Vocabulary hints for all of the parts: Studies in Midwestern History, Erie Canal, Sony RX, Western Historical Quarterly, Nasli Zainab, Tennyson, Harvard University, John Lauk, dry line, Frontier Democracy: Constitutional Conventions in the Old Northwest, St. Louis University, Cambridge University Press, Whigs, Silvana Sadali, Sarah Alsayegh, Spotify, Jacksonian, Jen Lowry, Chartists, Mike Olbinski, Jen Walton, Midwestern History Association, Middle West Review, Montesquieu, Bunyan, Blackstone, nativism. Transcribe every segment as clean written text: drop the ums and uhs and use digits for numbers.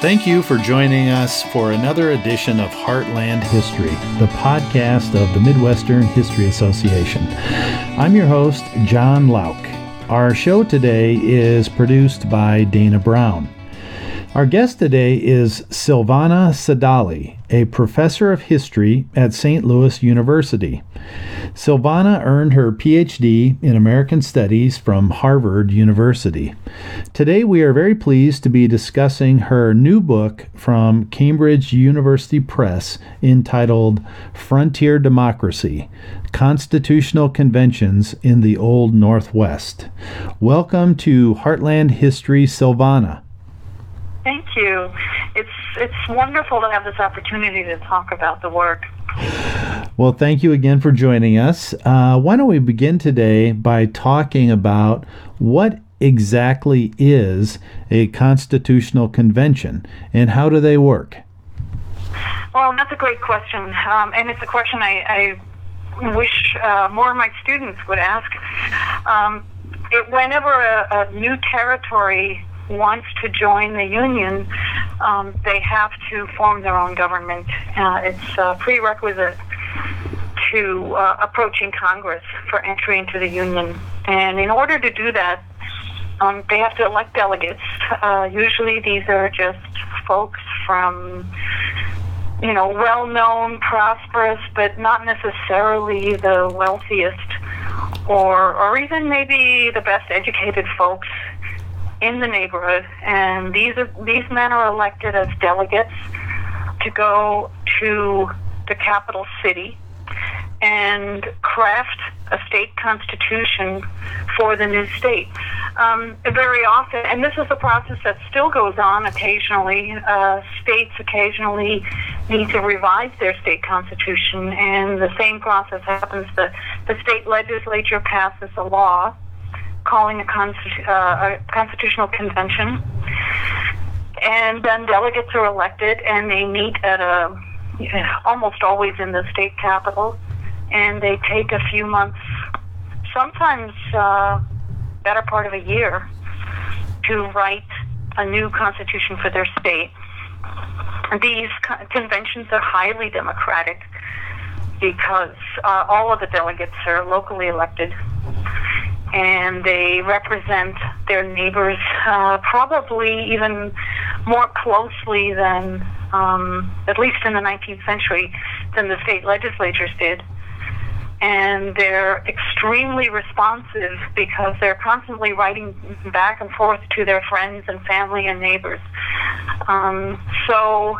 Thank you for joining us for another edition of Heartland History, the podcast of the Midwestern History Association. I'm your host, John Lauk. Our show today is produced by Dana Brown. Our guest today is Silvana Sadali, a professor of history at St. Louis University. Silvana earned her Ph.D. in American Studies from Harvard University. Today we are very pleased to be discussing her new book from Cambridge University Press entitled Frontier Democracy: Constitutional Conventions in the Old Northwest. Welcome to Heartland History, Silvana. Thank you. It's wonderful to have this opportunity to talk about the work. Well, thank you again for joining us. Why don't we begin today by talking about what exactly is a constitutional convention and how do they work? Well, that's a great question, and it's a question I wish more of my students would ask. Whenever a new territory wants to join the union, they have to form their own government. It's a prerequisite to approaching Congress for entry into the union. And in order to do that, they have to elect delegates. Usually these are just folks from, you know, well-known, prosperous, but not necessarily the wealthiest or even maybe the best educated folks in the neighborhood, and these men are elected as delegates to go to the capital city and craft a state constitution for the new state. Very often, and this is a process that still goes on occasionally, states occasionally need to revise their state constitution, and the same process happens. The state legislature passes a law calling a constitutional convention, and then delegates are elected, and they meet at almost always in the state capital, and they take a few months, sometimes better part of a year, to write a new constitution for their state. These conventions are highly democratic because all of the delegates are locally elected, and they represent their neighbors probably even more closely than, at least in the 19th century, than the state legislatures did. And they're extremely responsive because they're constantly writing back and forth to their friends and family and neighbors. So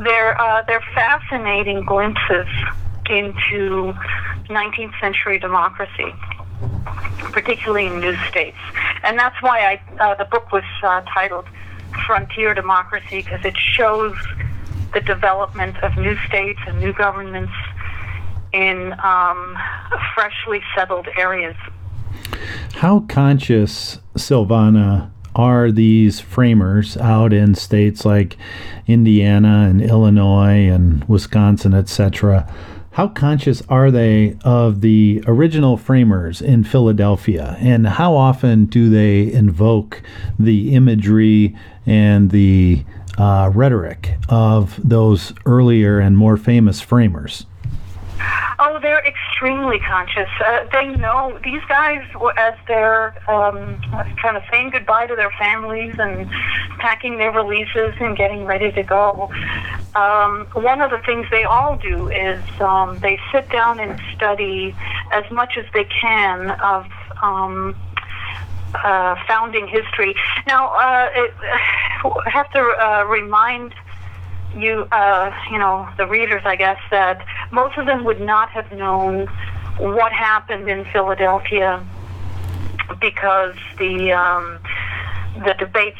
they're fascinating glimpses into 19th century democracy, particularly in new states. And that's why the book was titled Frontier Democracy, because it shows the development of new states and new governments in freshly settled areas. How conscious, Silvana, are these framers out in states like Indiana and Illinois and Wisconsin, etc.? How conscious are they of the original framers in Philadelphia, and how often do they invoke the imagery and the rhetoric of those earlier and more famous framers? Oh, they're extremely conscious. They know these guys, as they're kind of saying goodbye to their families and packing their releases and getting ready to go, one of the things they all do is they sit down and study as much as they can of founding history. Now, I have to remind you, the readers, I guess, that most of them would not have known what happened in Philadelphia because the debates,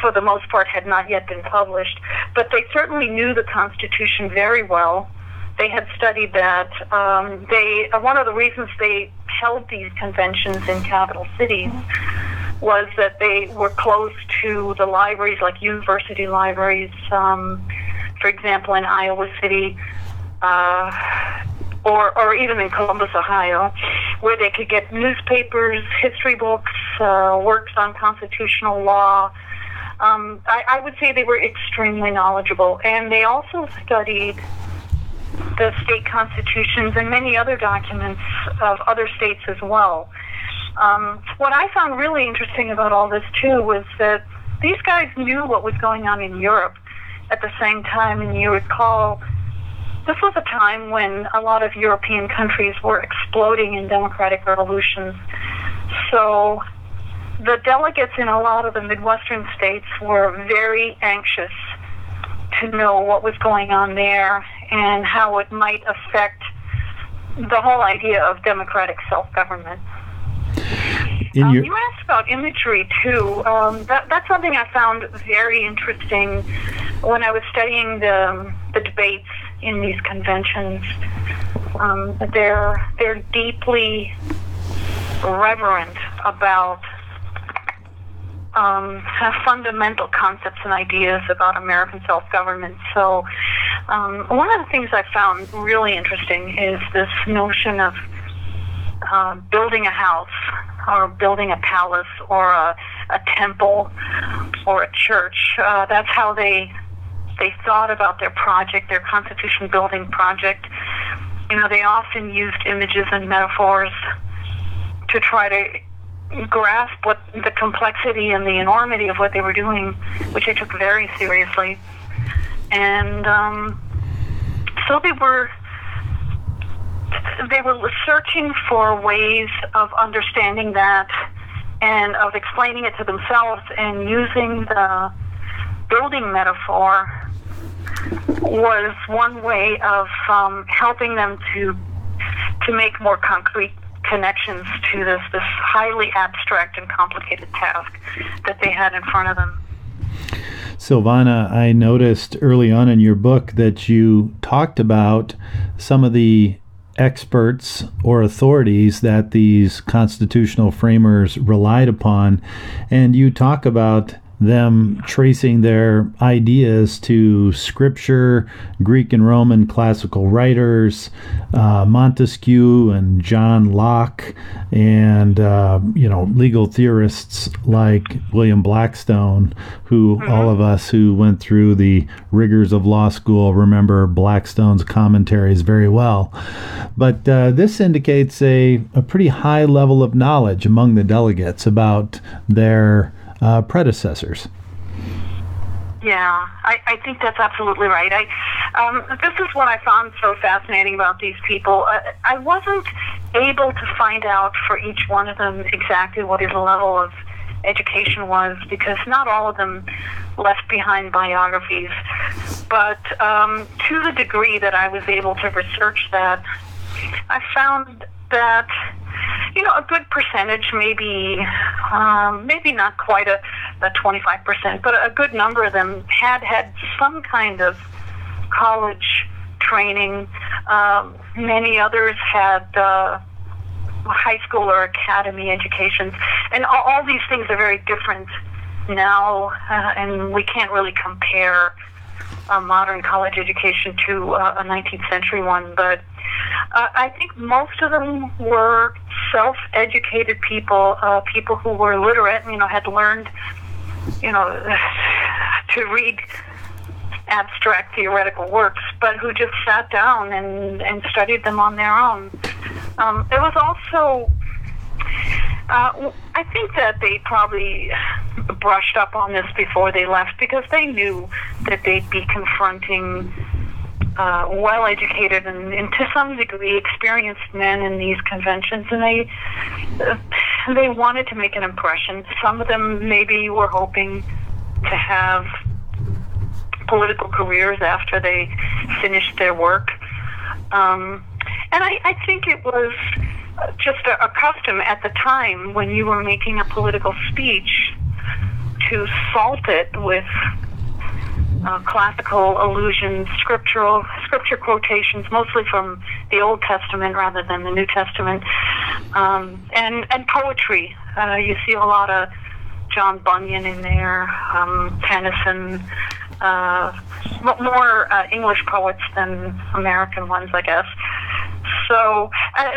for the most part, had not yet been published. But they certainly knew the Constitution very well. They had studied that. One of the reasons they held these conventions in capital cities was that they were close to the libraries, like university libraries, for example, in Iowa City, or even in Columbus, Ohio, where they could get newspapers, history books, works on constitutional law, I would say they were extremely knowledgeable, and they also studied the state constitutions and many other documents of other states as well. What I found really interesting about all this, too, was that these guys knew what was going on in Europe at the same time, and you recall this was a time when a lot of European countries were exploding in democratic revolutions. So the delegates in a lot of the Midwestern states were very anxious to know what was going on there and how it might affect the whole idea of democratic self-government. You asked about imagery, too. That's something I found very interesting when I was studying the debates in these conventions. They're deeply reverent about fundamental concepts and ideas about American self-government. So one of the things I found really interesting is this notion of building a house or building a palace or a temple or a church. That's how they thought about their project, their constitution building project. You know, they often used images and metaphors to try to grasp what the complexity and the enormity of what they were doing, which they took very seriously. And so they were searching for ways of understanding that and of explaining it to themselves, and using the building metaphor was one way of helping them to make more concrete connections to this highly abstract and complicated task that they had in front of them. Silvana, I noticed early on in your book that you talked about some of the experts or authorities that these constitutional framers relied upon, and you talk about them tracing their ideas to scripture, Greek and Roman classical writers, Montesquieu and John Locke, and legal theorists like William Blackstone, who all of us who went through the rigors of law school remember Blackstone's commentaries very well. But this indicates a pretty high level of knowledge among the delegates about their predecessors. Yeah, I think that's absolutely right. This is what I found so fascinating about these people. I wasn't able to find out for each one of them exactly what his level of education was, because not all of them left behind biographies. But to the degree that I was able to research that, I found that a good percentage, maybe not quite a 25%, but a good number of them had some kind of college training. Many others had high school or academy educations. And all these things are very different now, and we can't really compare a modern college education to a 19th century one, but I think most of them were self-educated people, people who were literate, had learned, to read abstract theoretical works, but who just sat down and studied them on their own. There was also, I think that they probably brushed up on this before they left, because they knew that they'd be confronting well-educated and to some degree experienced men in these conventions, and they wanted to make an impression. Some of them maybe were hoping to have political careers after they finished their work. And I think it was just a custom at the time when you were making a political speech to salt it with classical allusions, scripture quotations, mostly from the Old Testament rather than the New Testament, and poetry. You see a lot of John Bunyan in there, Tennyson, more English poets than American ones, I guess. So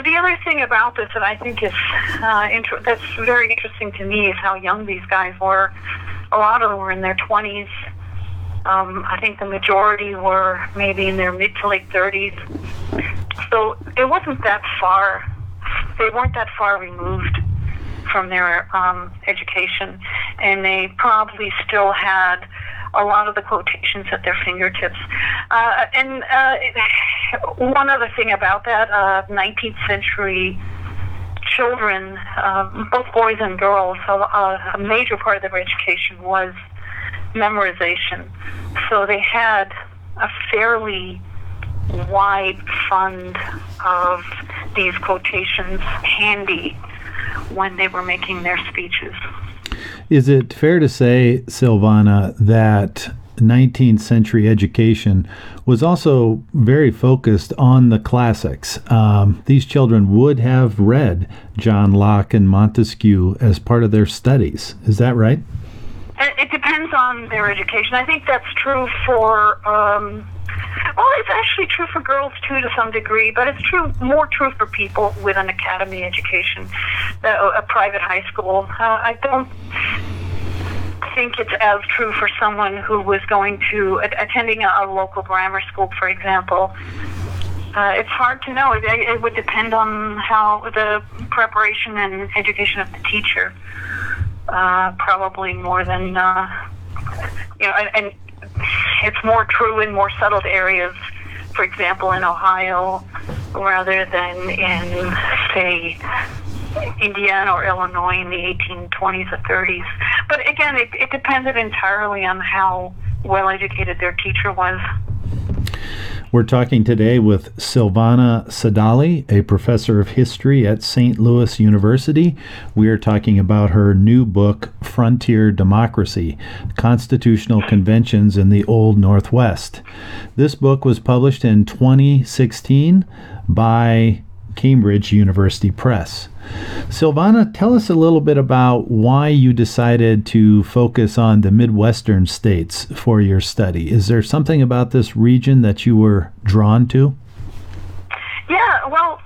the other thing about this that I think is that's very interesting to me is how young these guys were. a lot of them were in their 20s. I think the majority were maybe in their mid to late 30s. So it wasn't that far. They weren't that far removed from their education, and they probably still had a lot of the quotations at their fingertips. One other thing about that, 19th century children, both boys and girls, a major part of their education was memorization. So they had a fairly wide fund of these quotations handy when they were making their speeches. Is it fair to say, Silvana, that 19th century education was also very focused on the classics? These children would have read John Locke and Montesquieu as part of their studies. Is that right? It depends on their education. I think that's true for... well, it's actually true for girls, too, to some degree, but it's more true for people with an academy education, a private high school. I don't think it's as true for someone who was going to, attending a local grammar school, for example. It's hard to know. It would depend on how the preparation and education of the teacher, probably more than, it's more true in more settled areas, for example, in Ohio, rather than in, say, Indiana or Illinois in the 1820s or 30s. But again, it depended entirely on how well-educated their teacher was. We're talking today with Silvana Sadali, a professor of history at St. Louis University. We are talking about her new book, Frontier Democracy: Constitutional Conventions in the Old Northwest. This book was published in 2016 by Cambridge University Press. Silvana, tell us a little bit about why you decided to focus on the Midwestern states for your study. Is there something about this region that you were drawn to? Yeah, well,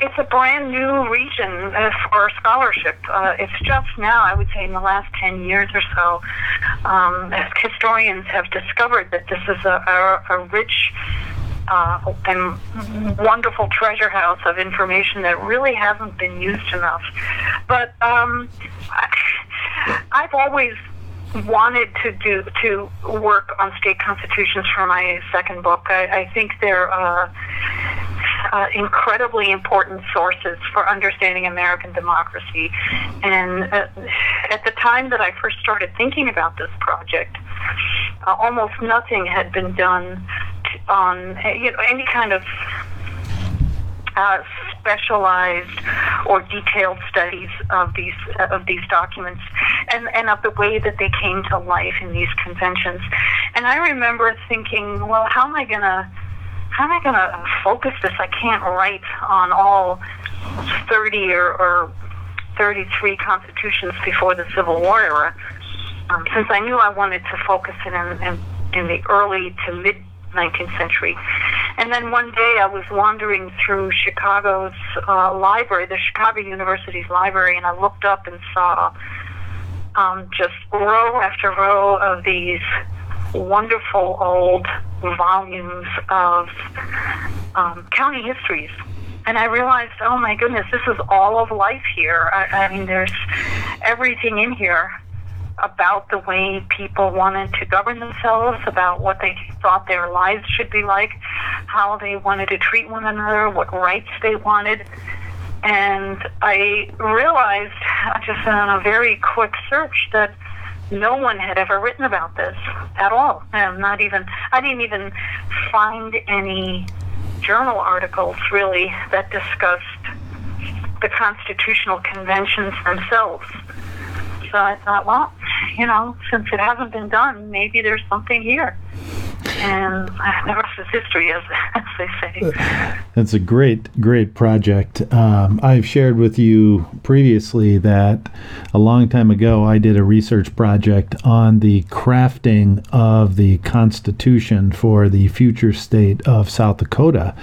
it's a brand new region for scholarship. It's just now, I would say in the last 10 years or so, historians have discovered that this is a rich and wonderful treasure house of information that really hasn't been used enough. But I've always wanted to work on state constitutions for my second book. I think they're incredibly important sources for understanding American democracy. And at the time that I first started thinking about this project, almost nothing had been done on any kind of specialized or detailed studies of these documents and of the way that they came to life in these conventions. And I remember thinking, well, how am I gonna focus this? I can't write on all 30 or 33 constitutions before the Civil War era, since I knew I wanted to focus it in the early to mid 19th century. And then one day I was wandering through Chicago's library, the Chicago University's library, and I looked up and saw just row after row of these wonderful old volumes of county histories. And I realized, oh my goodness, this is all of life here. I mean, there's everything in here about the way people wanted to govern themselves, about what they thought their lives should be like, how they wanted to treat one another, what rights they wanted. And I realized, just on a very quick search, that no one had ever written about this at all. I didn't even find any journal articles, really, that discussed the constitutional conventions themselves. So I thought, well, since it hasn't been done, maybe there's something here. And there was is history, as they say. That's a great project. I've shared with you previously that a long time ago I did a research project on the crafting of the Constitution for the future state of South Dakota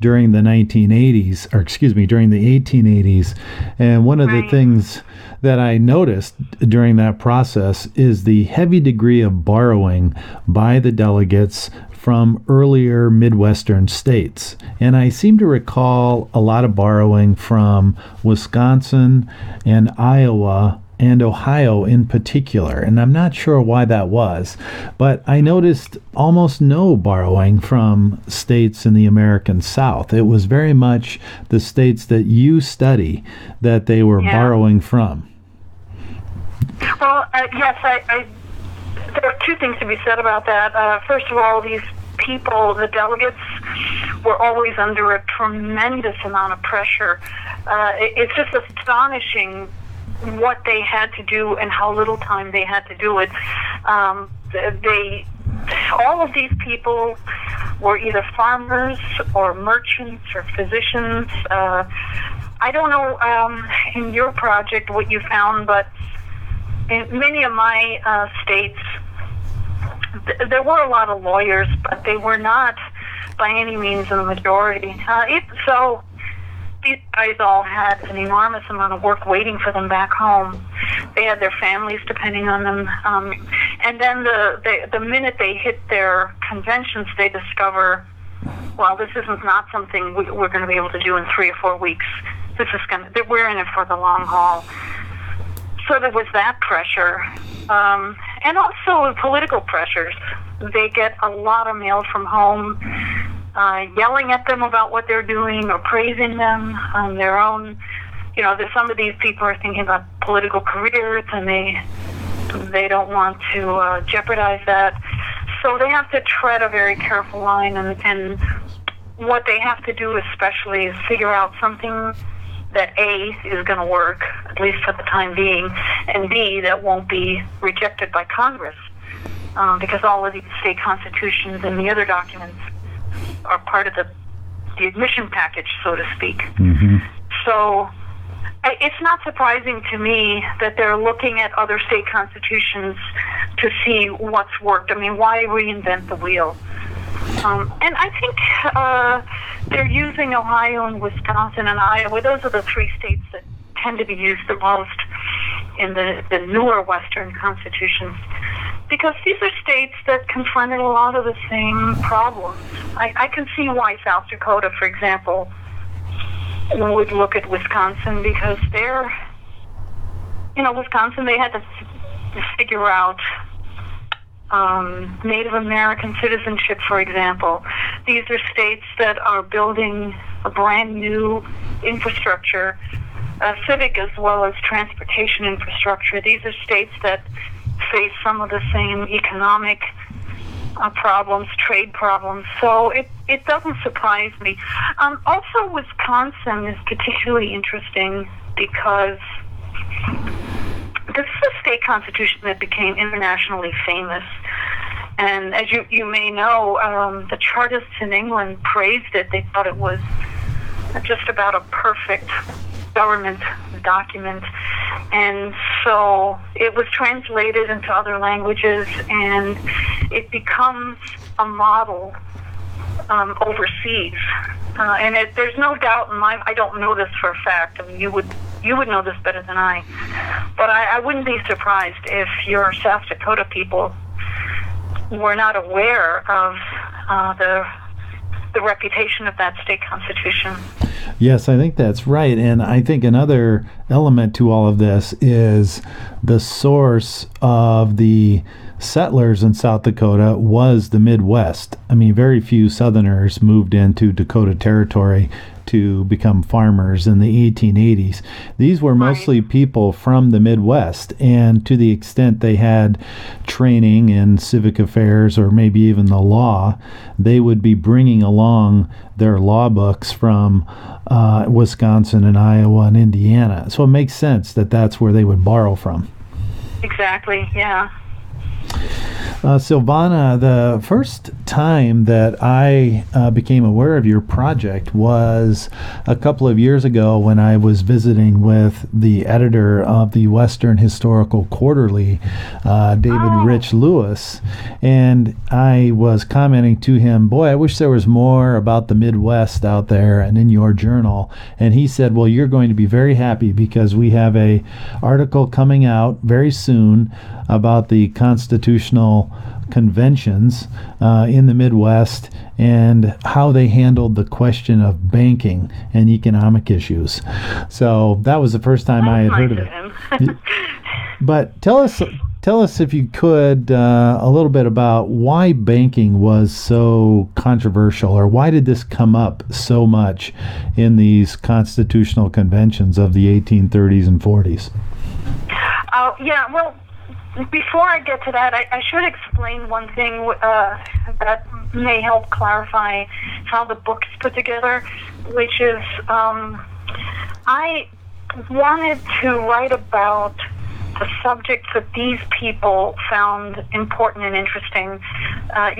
during the 1980s, or excuse me, during the 1880s. And one of the things that I noticed during that process is the heavy degree of borrowing by the delegates from earlier Midwestern states. And I seem to recall a lot of borrowing from Wisconsin and Iowa and Ohio in particular, and I'm not sure why that was, but I noticed almost no borrowing from states in the American South. It was very much the states that you study that they were borrowing from. Well, yes, I there are two things to be said about that. First of all, these people, the delegates, were always under a tremendous amount of pressure. It's just astonishing what they had to do and how little time they had to do it. They, all of these people were either farmers or merchants or physicians. I don't know in your project what you found, but in many of my states, there were a lot of lawyers, but they were not by any means in the majority. So these guys all had an enormous amount of work waiting for them back home. They had their families depending on them. And then the minute they hit their conventions, they discover, well, this is not something we're going to be able to do in 3 or 4 weeks. This is we're in it for the long haul. So there was that pressure. And also political pressures. They get a lot of mail from home, yelling at them about what they're doing or praising them on their own. You know, that some of these people are thinking about political careers and they don't want to jeopardize that. So they have to tread a very careful line, and what they have to do especially is figure out something that A, is going to work, at least for the time being, and B, that won't be rejected by Congress, because all of these state constitutions and the other documents are part of the admission package, so to speak. Mm-hmm. So it's not surprising to me that they're looking at other state constitutions to see what's worked. I mean, why reinvent the wheel? And I think they're using Ohio and Wisconsin and Iowa. Those are the three states that tend to be used the most in the newer Western constitutions, because these are states that confronted a lot of the same problems. I can see why South Dakota, for example, would look at Wisconsin, because they're, you know, Wisconsin, they had to figure out Native American citizenship, for example. These are states that are building a brand new infrastructure, civic as well as transportation infrastructure. These are states that face some of the same economic problems, trade problems. So it doesn't surprise me. Also, Wisconsin is particularly interesting because this is a state constitution that became internationally famous. And as you may know, the Chartists in England praised it. They thought it was just about a perfect government document. And so it was translated into other languages, and it becomes a model overseas. And there's no doubt in my, I don't know this for a fact. I mean, you would know this better than I. But I wouldn't be surprised if your South Dakota people were not aware of the reputation of that state constitution. Yes, I think that's right. And I think another element to all of this is the source of the settlers in South Dakota was the Midwest. I mean, very few Southerners moved into Dakota Territory to become farmers in the 1880s. These were mostly people from the Midwest, and to the extent they had training in civic affairs or maybe even the law, they would be bringing along their law books from Wisconsin and Iowa and Indiana. So it makes sense that that's where they would borrow from. Exactly, yeah. Silvana, the first time that I became aware of your project was a couple of years ago when I was visiting with the editor of the Western Historical Quarterly, David Rich Lewis, and I was commenting to him, boy, I wish there was more about the Midwest out there and in your journal. And he said, well, you're going to be very happy because we have an article coming out very soon about the constitutional conventions in the Midwest and how they handled the question of banking and economic issues. So that was the first time I had heard of it. But tell us, if you could, a little bit about why banking was so controversial, or why did this come up so much in these constitutional conventions of the 1830s and 40s? Well, before I get to that, I should explain one thing that may help clarify how the book's put together, which is I wanted to write about the subjects that these people found important and interesting.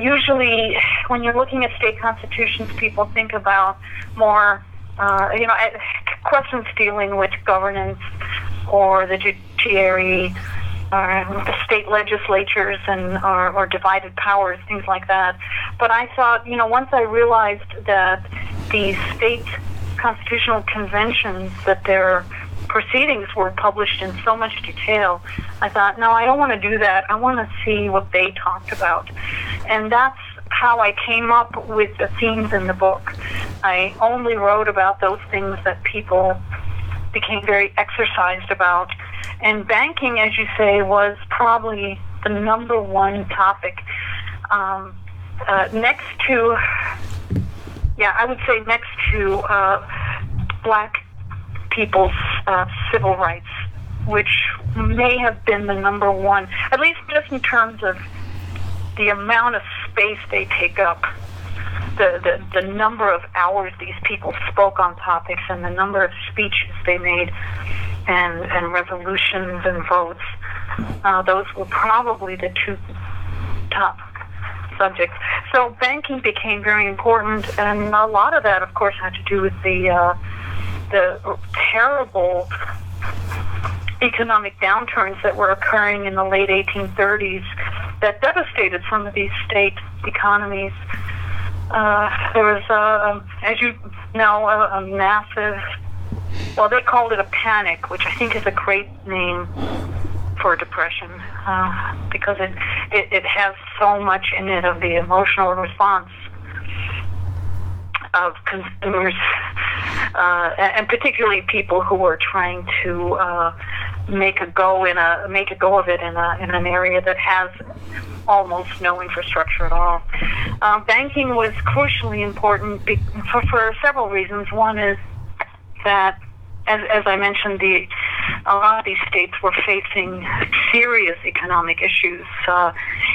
Usually, when you're looking at state constitutions, people think about more, questions dealing with governance or the judiciary, the state legislatures and or divided powers, things like that. But I thought, once I realized that the state constitutional conventions, that their proceedings were published in so much detail, I thought, no, I don't want to do that. I want to see what they talked about. And that's how I came up with the themes in the book. I only wrote about those things that people became very exercised about. And banking, as you say, was probably the number one topic. Next to black people's civil rights, which may have been the number one, at least just in terms of the amount of space they take up, the number of hours these people spoke on topics, and the number of speeches they made, and resolutions and votes. Those were probably the two top subjects. So banking became very important, and a lot of that, of course, had to do with the terrible economic downturns that were occurring in the late 1830s that devastated some of these state economies. There was, as you know, a massive, well, they called it a panic, which I think is a great name for depression, because it has so much in it of the emotional response of consumers, and particularly people who were trying to make a go of it in an area that has almost no infrastructure at all. Banking was crucially important for several reasons. One is that, as I mentioned, a lot of these states were facing serious economic issues.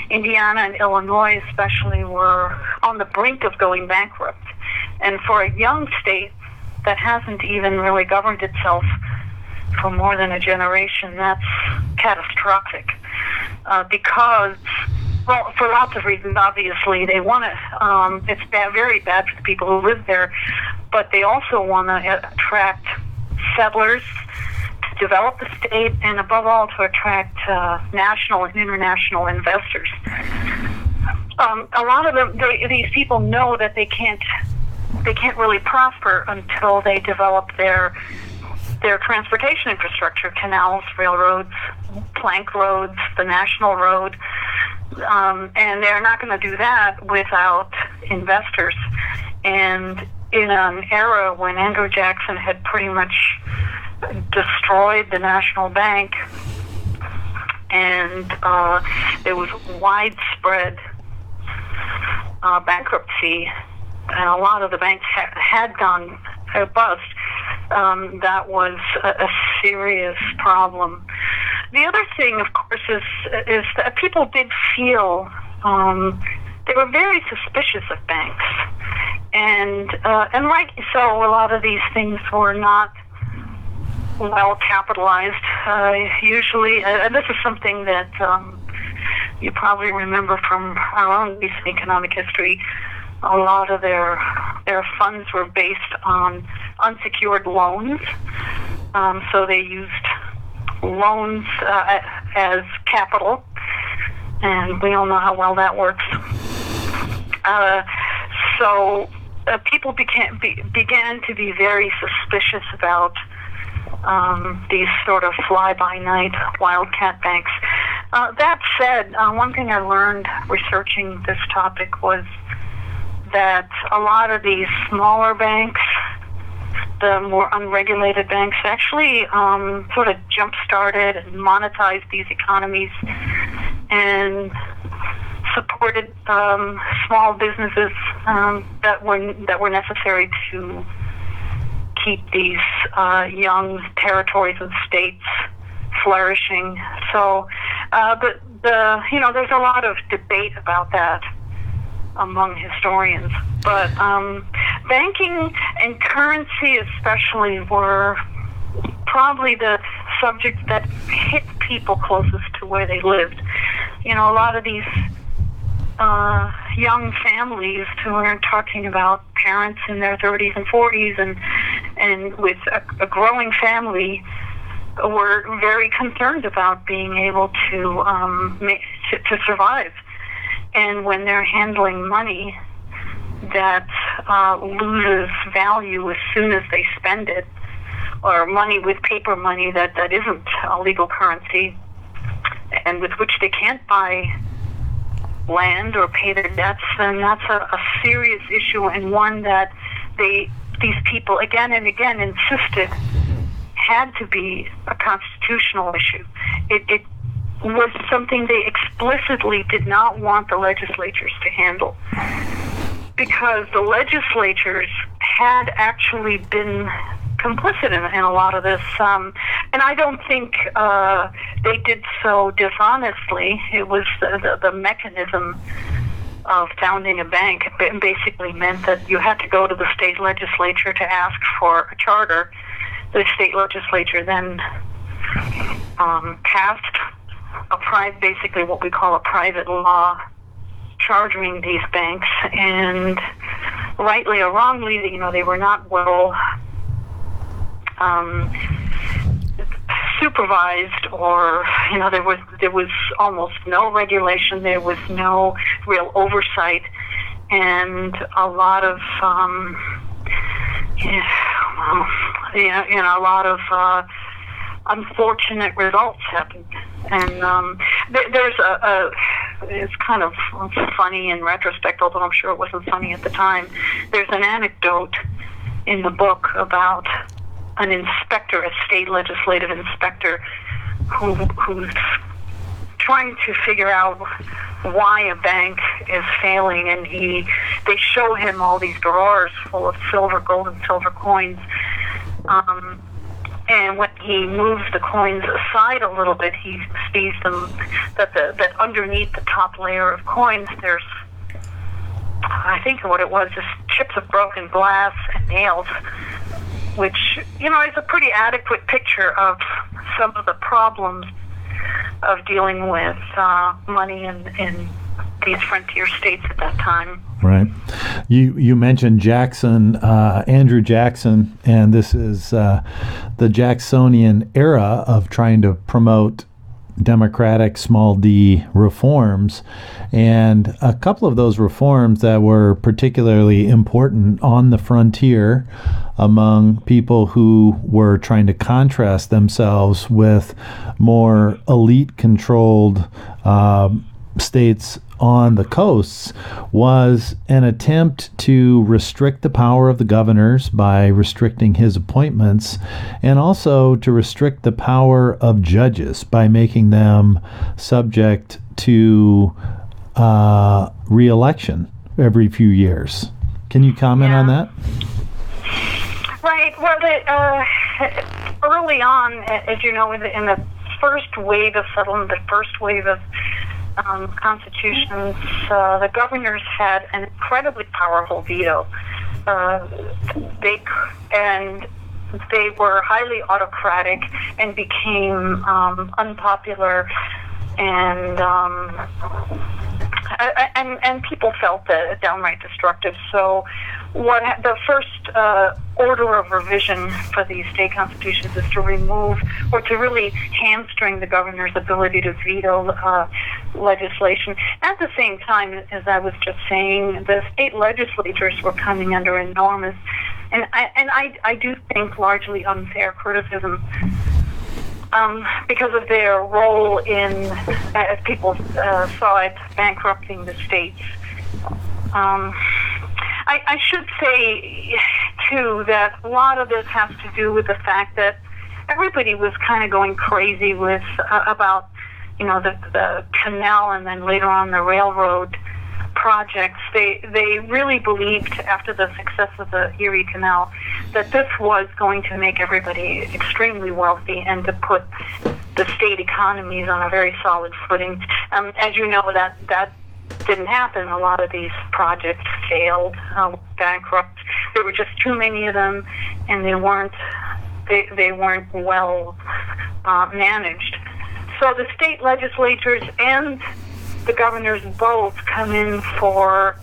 Indiana and Illinois especially were on the brink of going bankrupt. And for a young state that hasn't even really governed itself for more than a generation, that's catastrophic. Because for lots of reasons, obviously, they want to, it's bad, very bad for the people who live there, but they also want to attract settlers to develop the state, and above all, to attract national and international investors. A lot of them, these people know that they can't really prosper until they develop their transportation infrastructure, canals, railroads, plank roads, the national road, and they're not going to do that without investors. And in an era when Andrew Jackson had pretty much destroyed the National Bank, and there was widespread bankruptcy, and a lot of the banks had gone bust, that was a serious problem. The other thing, of course, is that people did feel they were very suspicious of banks, and rightly so. A lot of these things were not well capitalized. Usually, and this is something that You probably remember from our own recent economic history, a lot of their funds were based on unsecured loans. So they used loans as capital, and we all know how well that works. So people began to be very suspicious about these sort of fly-by-night wildcat banks. That said, one thing I learned researching this topic was that a lot of these smaller banks, the more unregulated banks, actually sort of jump-started and monetized these economies and supported small businesses that were necessary to keep these young territories and states flourishing. So, there's a lot of debate about that among historians. But banking and currency especially were probably the subject that hit people closest to where they lived. You know, a lot of these young families who are talking about parents in their 30s and 40s and with a growing family were very concerned about being able to survive. And when they're handling money that loses value as soon as they spend it, or money with paper money that isn't a legal currency and with which they can't buy land or pay their debts, then that's a serious issue, and one that these people again and again insisted had to be a constitutional issue. It was something they explicitly did not want the legislatures to handle, because the legislatures had actually been complicit in a lot of this, and I don't think they did so dishonestly. It was the mechanism of founding a bank basically meant that you had to go to the state legislature to ask for a charter. The state legislature then passed basically what we call a private law chartering these banks, and rightly or wrongly, they were not well supervised, or there was almost no regulation. There was no real oversight, and a lot of a lot of unfortunate results happened. And there's it's kind of funny in retrospect, although I'm sure it wasn't funny at the time. There's an anecdote in the book about an inspector, a state legislative inspector, who's trying to figure out why a bank is failing, and they show him all these drawers full of gold and silver coins. And when he moves the coins aside a little bit, he sees that underneath the top layer of coins, there's, I think what it was, is chips of broken glass and nails, which, is a pretty adequate picture of some of the problems of dealing with money in these frontier states at that time. Right. You mentioned Jackson, Andrew Jackson, and this is the Jacksonian era of trying to promote democratic small-d reforms, and a couple of those reforms that were particularly important on the frontier among people who were trying to contrast themselves with more elite-controlled states on the coasts was an attempt to restrict the power of the governors by restricting his appointments, and also to restrict the power of judges by making them subject to re-election every few years. Can you comment on that? Right. Well, early on, as you know, in the first wave of settlement, the first wave of constitutions, the governors had an incredibly powerful veto. They were highly autocratic and became unpopular And people felt that downright destructive. So what the first order of revision for these state constitutions is to remove, or to really hamstring the governor's ability to veto legislation. At the same time, as I was just saying, the state legislatures were coming under enormous, and I do think largely unfair criticism, because of their role in, as people saw it, bankrupting the states. I should say, too, that a lot of this has to do with the fact that everybody was kind of going crazy with about, you know, the canal and then later on the railroad projects. They really believed, after the success of the Erie Canal, that this was going to make everybody extremely wealthy and to put the state economies on a very solid footing. As you know, that didn't happen. A lot of these projects failed, bankrupt. There were just too many of them, and they weren't well managed. So the state legislatures and the governors both come in for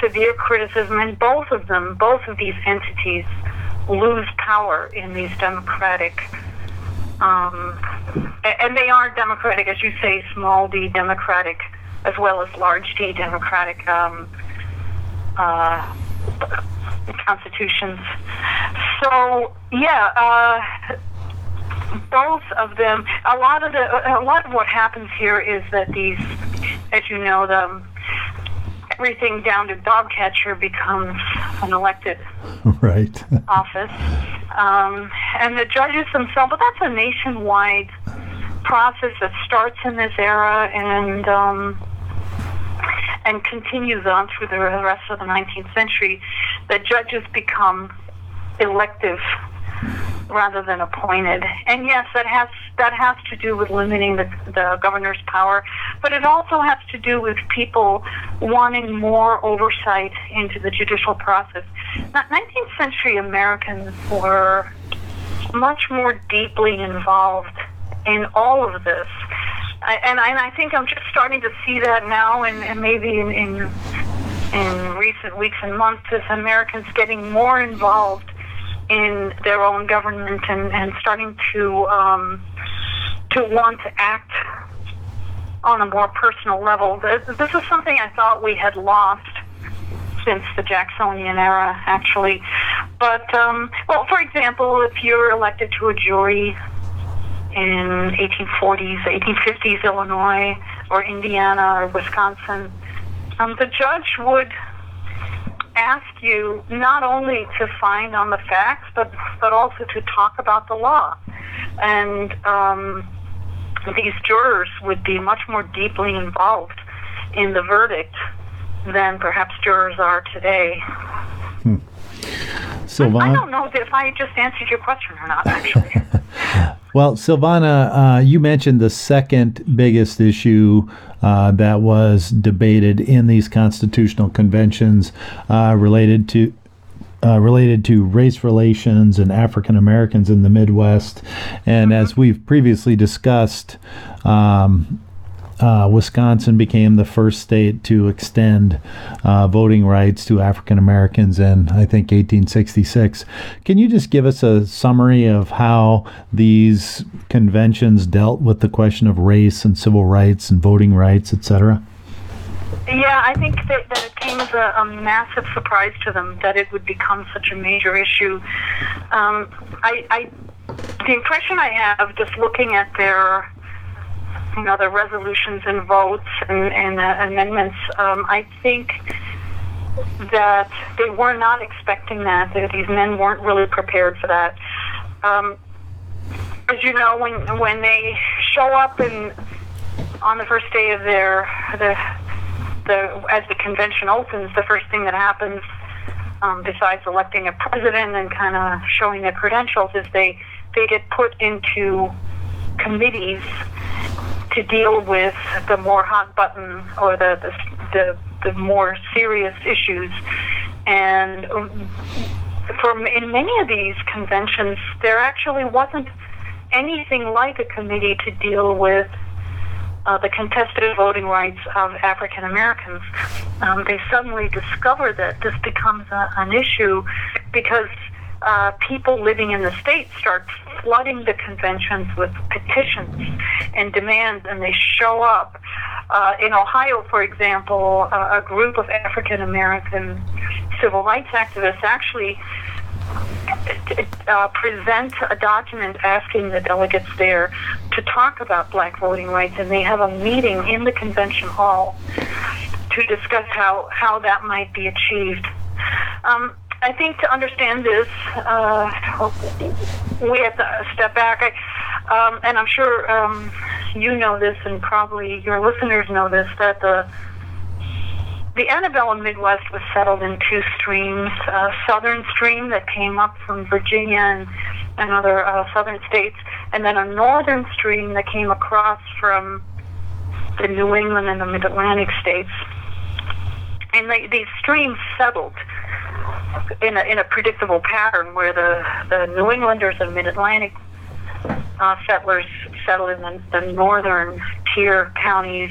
severe criticism, and both of these entities lose power in these democratic, and they are democratic, as you say, small d democratic as well as large d democratic constitutions. So yeah, both of them, a lot of what happens here is that these, as you know, everything down to dog catcher becomes an elected right office, and the judges themselves. But that's a nationwide process that starts in this era and continues on through the rest of the 19th century. That judges become elective rather than appointed. And yes, that has to do with limiting the governor's power, but it also has to do with people wanting more oversight into the judicial process. 19th century Americans were much more deeply involved in all of this. I think I'm just starting to see that now, and maybe in recent weeks and months, as Americans getting more involved in their own government and starting to want to act on a more personal level. This is something I thought we had lost since the Jacksonian era, actually. But, well, for example, if you're elected to a jury in 1840s, 1850s Illinois or Indiana or Wisconsin, the judge would ask you not only to find on the facts, but also to talk about the law. And these jurors would be much more deeply involved in the verdict than perhaps jurors are today. Silvana? I don't know if I just answered your question or not, actually. Well, Silvana, you mentioned the second biggest issue that was debated in these constitutional conventions related to race relations and African Americans in the Midwest. And as we've previously discussed, Wisconsin became the first state to extend voting rights to African Americans in, I think, 1866. Can you just give us a summary of how these conventions dealt with the question of race and civil rights and voting rights, etc.? Yeah, I think that it came as a massive surprise to them that it would become such a major issue. The impression I have, just looking at their, you know, the resolutions and votes and amendments, I think that they were not expecting that. These men weren't really prepared for that. As you know, when they show up on the first day of as the convention opens, the first thing that happens, besides electing a president and kind of showing their credentials, is they get put into committees to deal with the more hot button or the more serious issues. And in many of these conventions, there actually wasn't anything like a committee to deal with the contested voting rights of African Americans, they suddenly discover that this becomes an issue because people living in the state start flooding the conventions with petitions and demands, and they show up. In Ohio, for example, a group of African American civil rights activists actually present a document asking the delegates there to talk about black voting rights, and they have a meeting in the convention hall to discuss how that might be achieved. I think to understand this, we have to step back. And I'm sure you know this, and probably your listeners know this, that the antebellum Midwest was settled in two streams, a southern stream that came up from Virginia and other southern states, and then a northern stream that came across from the New England and the Mid-Atlantic states. And these streams settled in a predictable pattern where the New Englanders and Mid-Atlantic settlers settle in the northern tier counties,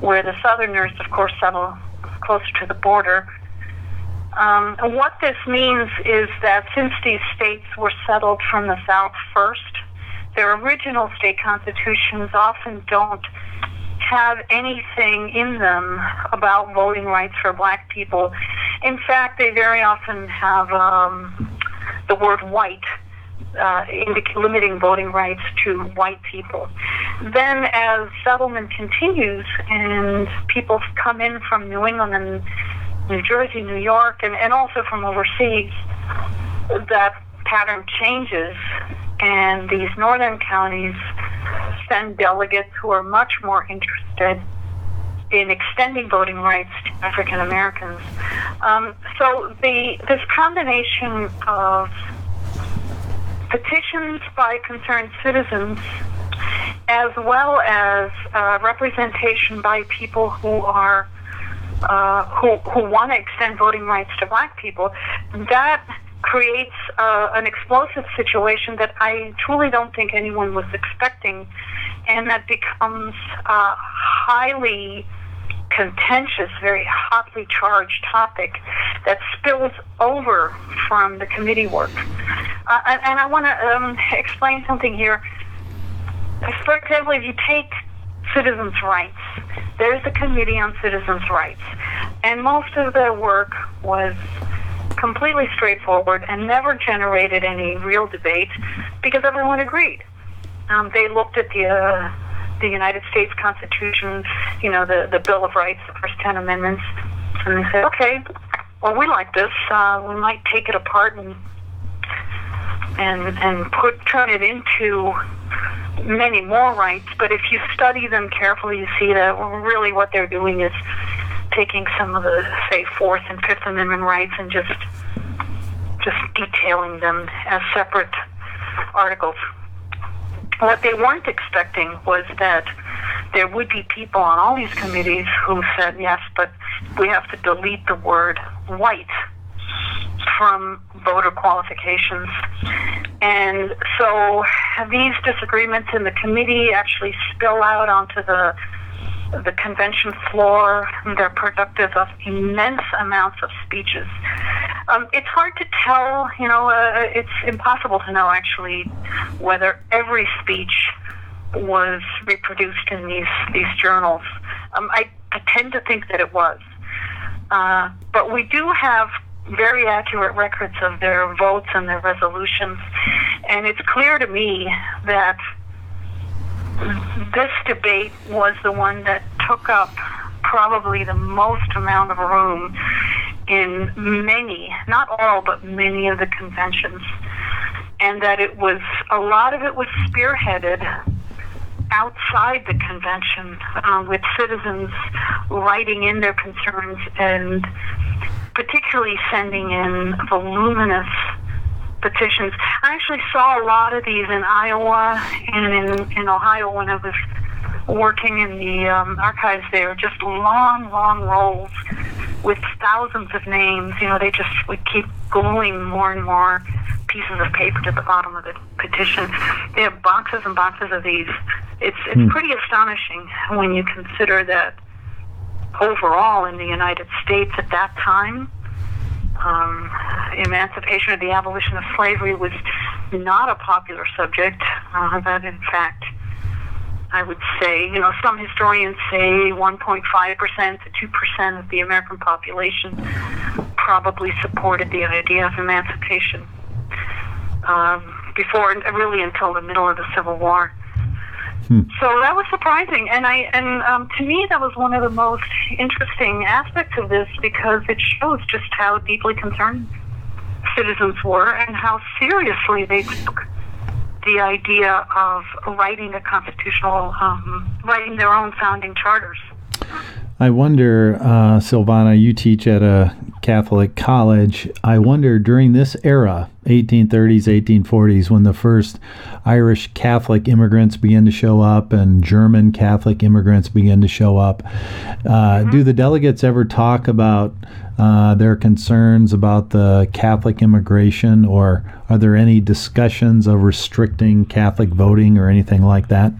where the southerners, of course, settle closer to the border. And what this means is that since these states were settled from the south first, their original state constitutions often don't have anything in them about voting rights for black people. In fact, they very often have the word white, limiting voting rights to white people. Then as settlement continues and people come in from New England and New Jersey, New York, and also from overseas, that pattern changes, and these northern counties send delegates who are much more interested in extending voting rights to African Americans. So this combination of petitions by concerned citizens, as well as representation by people who want to extend voting rights to black people, that creates an explosive situation that I truly don't think anyone was expecting, and that becomes a highly contentious, very hotly charged topic that spills over from the committee work. And I want to explain something here. For example, if you take citizens' rights, there's a committee on citizens' rights, and most of their work was completely straightforward and never generated any real debate because everyone agreed. They looked at the United States Constitution, the Bill of Rights, the first 10 amendments, and they said, okay, well, we like this. We might take it apart and turn it into many more rights. But if you study them carefully, you see that really what they're doing is taking some of the, say, Fourth and Fifth Amendment rights and just detailing them as separate articles. What they weren't expecting was that there would be people on all these committees who said, yes, but we have to delete the word white from voter qualifications. And so these disagreements in the committee actually spill out onto the convention floor. They're productive of immense amounts of speeches. It's hard to tell, it's impossible to know actually whether every speech was reproduced in these journals. I tend to think that it was. But we do have very accurate records of their votes and their resolutions. And it's clear to me that this debate was the one that took up probably the most amount of room in many, not all, but many of the conventions. And that a lot of it was spearheaded outside the convention, with citizens writing in their concerns and particularly sending in voluminous petitions. I actually saw a lot of these in Iowa and in Ohio when I was working in the archives there, just long, long rolls with thousands of names. They just would keep going more and more pieces of paper to the bottom of the petition. They have boxes and boxes of these. It's pretty astonishing when you consider that overall in the United States at that time, emancipation or the abolition of slavery was not a popular subject. That, in fact, I would say, you know, some historians say 1.5% to 2% of the American population probably supported the idea of emancipation before, really until the middle of the Civil War. So that was surprising, and to me that was one of the most interesting aspects of this, because it shows just how deeply concerned citizens were and how seriously they took the idea of writing a constitutional, writing their own founding charters. I wonder, Silvana, you teach at a Catholic college. I wonder during this era, 1830s, 1840s, when the first Irish Catholic immigrants began to show up and German Catholic immigrants began to show up, do the delegates ever talk about their concerns about the Catholic immigration, or are there any discussions of restricting Catholic voting or anything like that?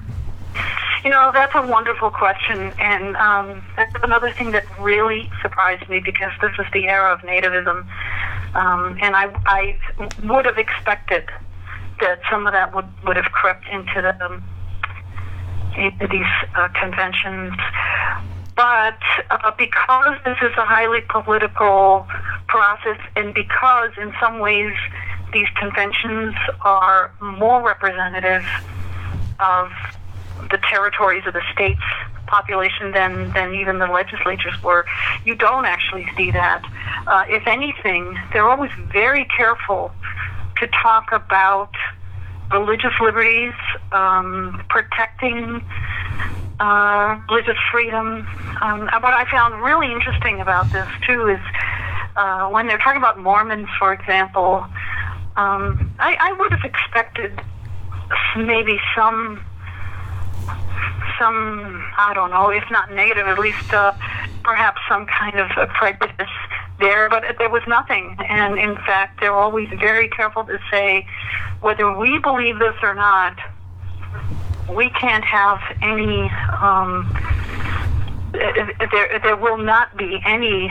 You know, that's a wonderful question, and that's another thing that really surprised me, because this is the era of nativism, and I would have expected that some of that would have crept into these conventions, but because this is a highly political process, and because in some ways these conventions are more representative of the territories of the state's population than even the legislatures were, you don't actually see that. If anything, they're always very careful to talk about religious liberties, protecting religious freedom. What I found really interesting about this, too, is when they're talking about Mormons, for example, I would have expected maybe some, I don't know, if not negative, at least perhaps some kind of prejudice there, but there was nothing. And in fact, they're always very careful to say, whether we believe this or not, we can't have any, there will not be any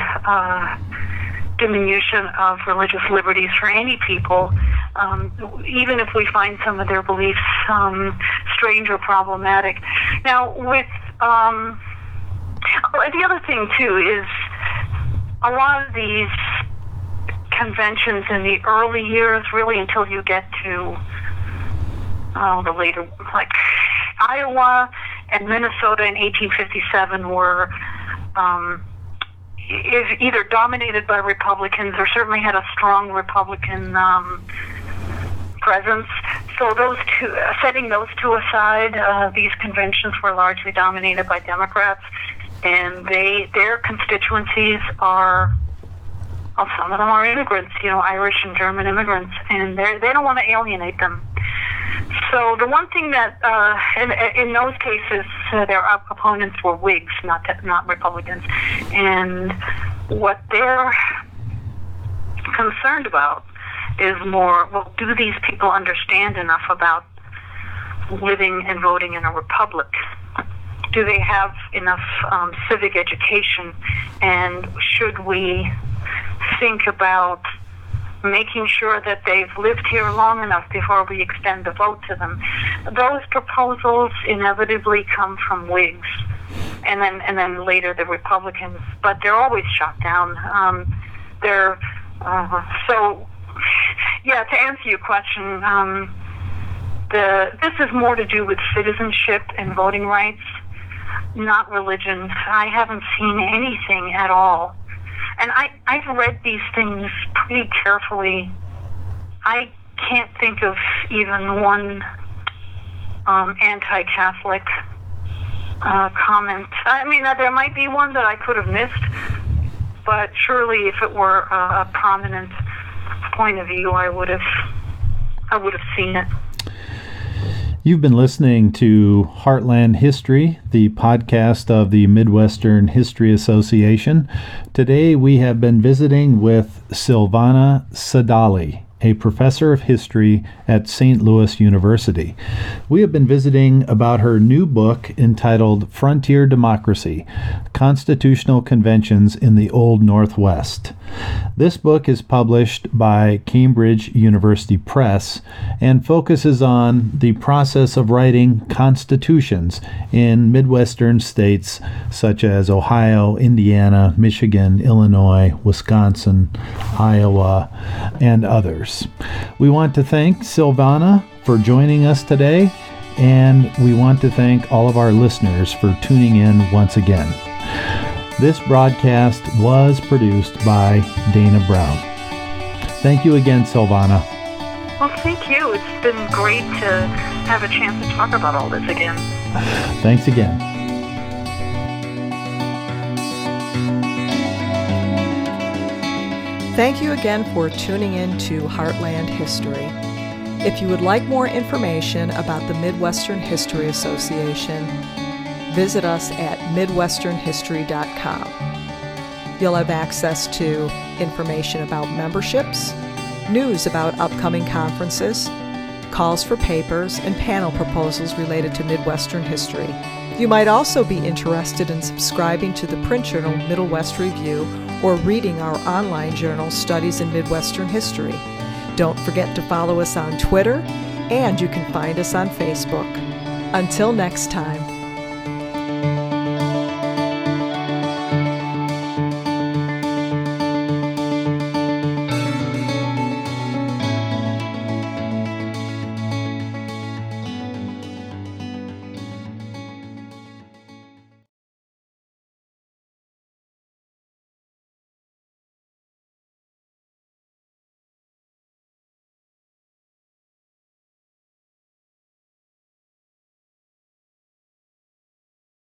diminution of religious liberties for any people, even if we find some of their beliefs strange or problematic. Now, with the other thing, too, is a lot of these conventions in the early years, really until you get to the later, like Iowa and Minnesota in 1857 were is either dominated by Republicans or certainly had a strong Republican presence. So those two, setting those two aside, these conventions were largely dominated by Democrats, and their constituencies are, well, some of them are immigrants, you know, Irish and German immigrants, and they don't want to alienate them. So the one thing that, in those cases, their opponents were Whigs, not Republicans, and what they're concerned about is more, well, do these people understand enough about living and voting in a republic? Do they have enough civic education? And should we think about making sure that they've lived here long enough before we extend the vote to them? Those proposals inevitably come from Whigs, and then later the Republicans, but they're always shot down. So, yeah, to answer your question, this is more to do with citizenship and voting rights, not religion. I haven't seen anything at all. And I've read these things pretty carefully. I can't think of even one anti-Catholic comment. I mean, there might be one that I could have missed, but surely if it were a prominent point of view, I would have seen it. You've been listening to Heartland History, the podcast of the Midwestern History Association. Today we have been visiting with Silvana Sadali. a professor of history at St. Louis University. We have been visiting about her new book entitled Frontier Democracy: Constitutional Conventions in the Old Northwest. This book is published by Cambridge University Press and focuses on the process of writing constitutions in Midwestern states such as Ohio, Indiana, Michigan, Illinois, Wisconsin, Iowa, and others. We want to thank Silvana for joining us today, and we want to thank all of our listeners for tuning in once again. This broadcast was produced by Dana Brown. Thank you again, Silvana. Well, thank you. It's been great to have a chance to talk about all this again. Thanks again. Thank you again for tuning in to Heartland History. If you would like more information about the Midwestern History Association, visit us at midwesternhistory.com. You'll have access to information about memberships, news about upcoming conferences, calls for papers, and panel proposals related to Midwestern history. You might also be interested in subscribing to the print journal Middle West Review or reading our online journal Studies in Midwestern History. Don't forget to follow us on Twitter, and you can find us on Facebook. Until next time.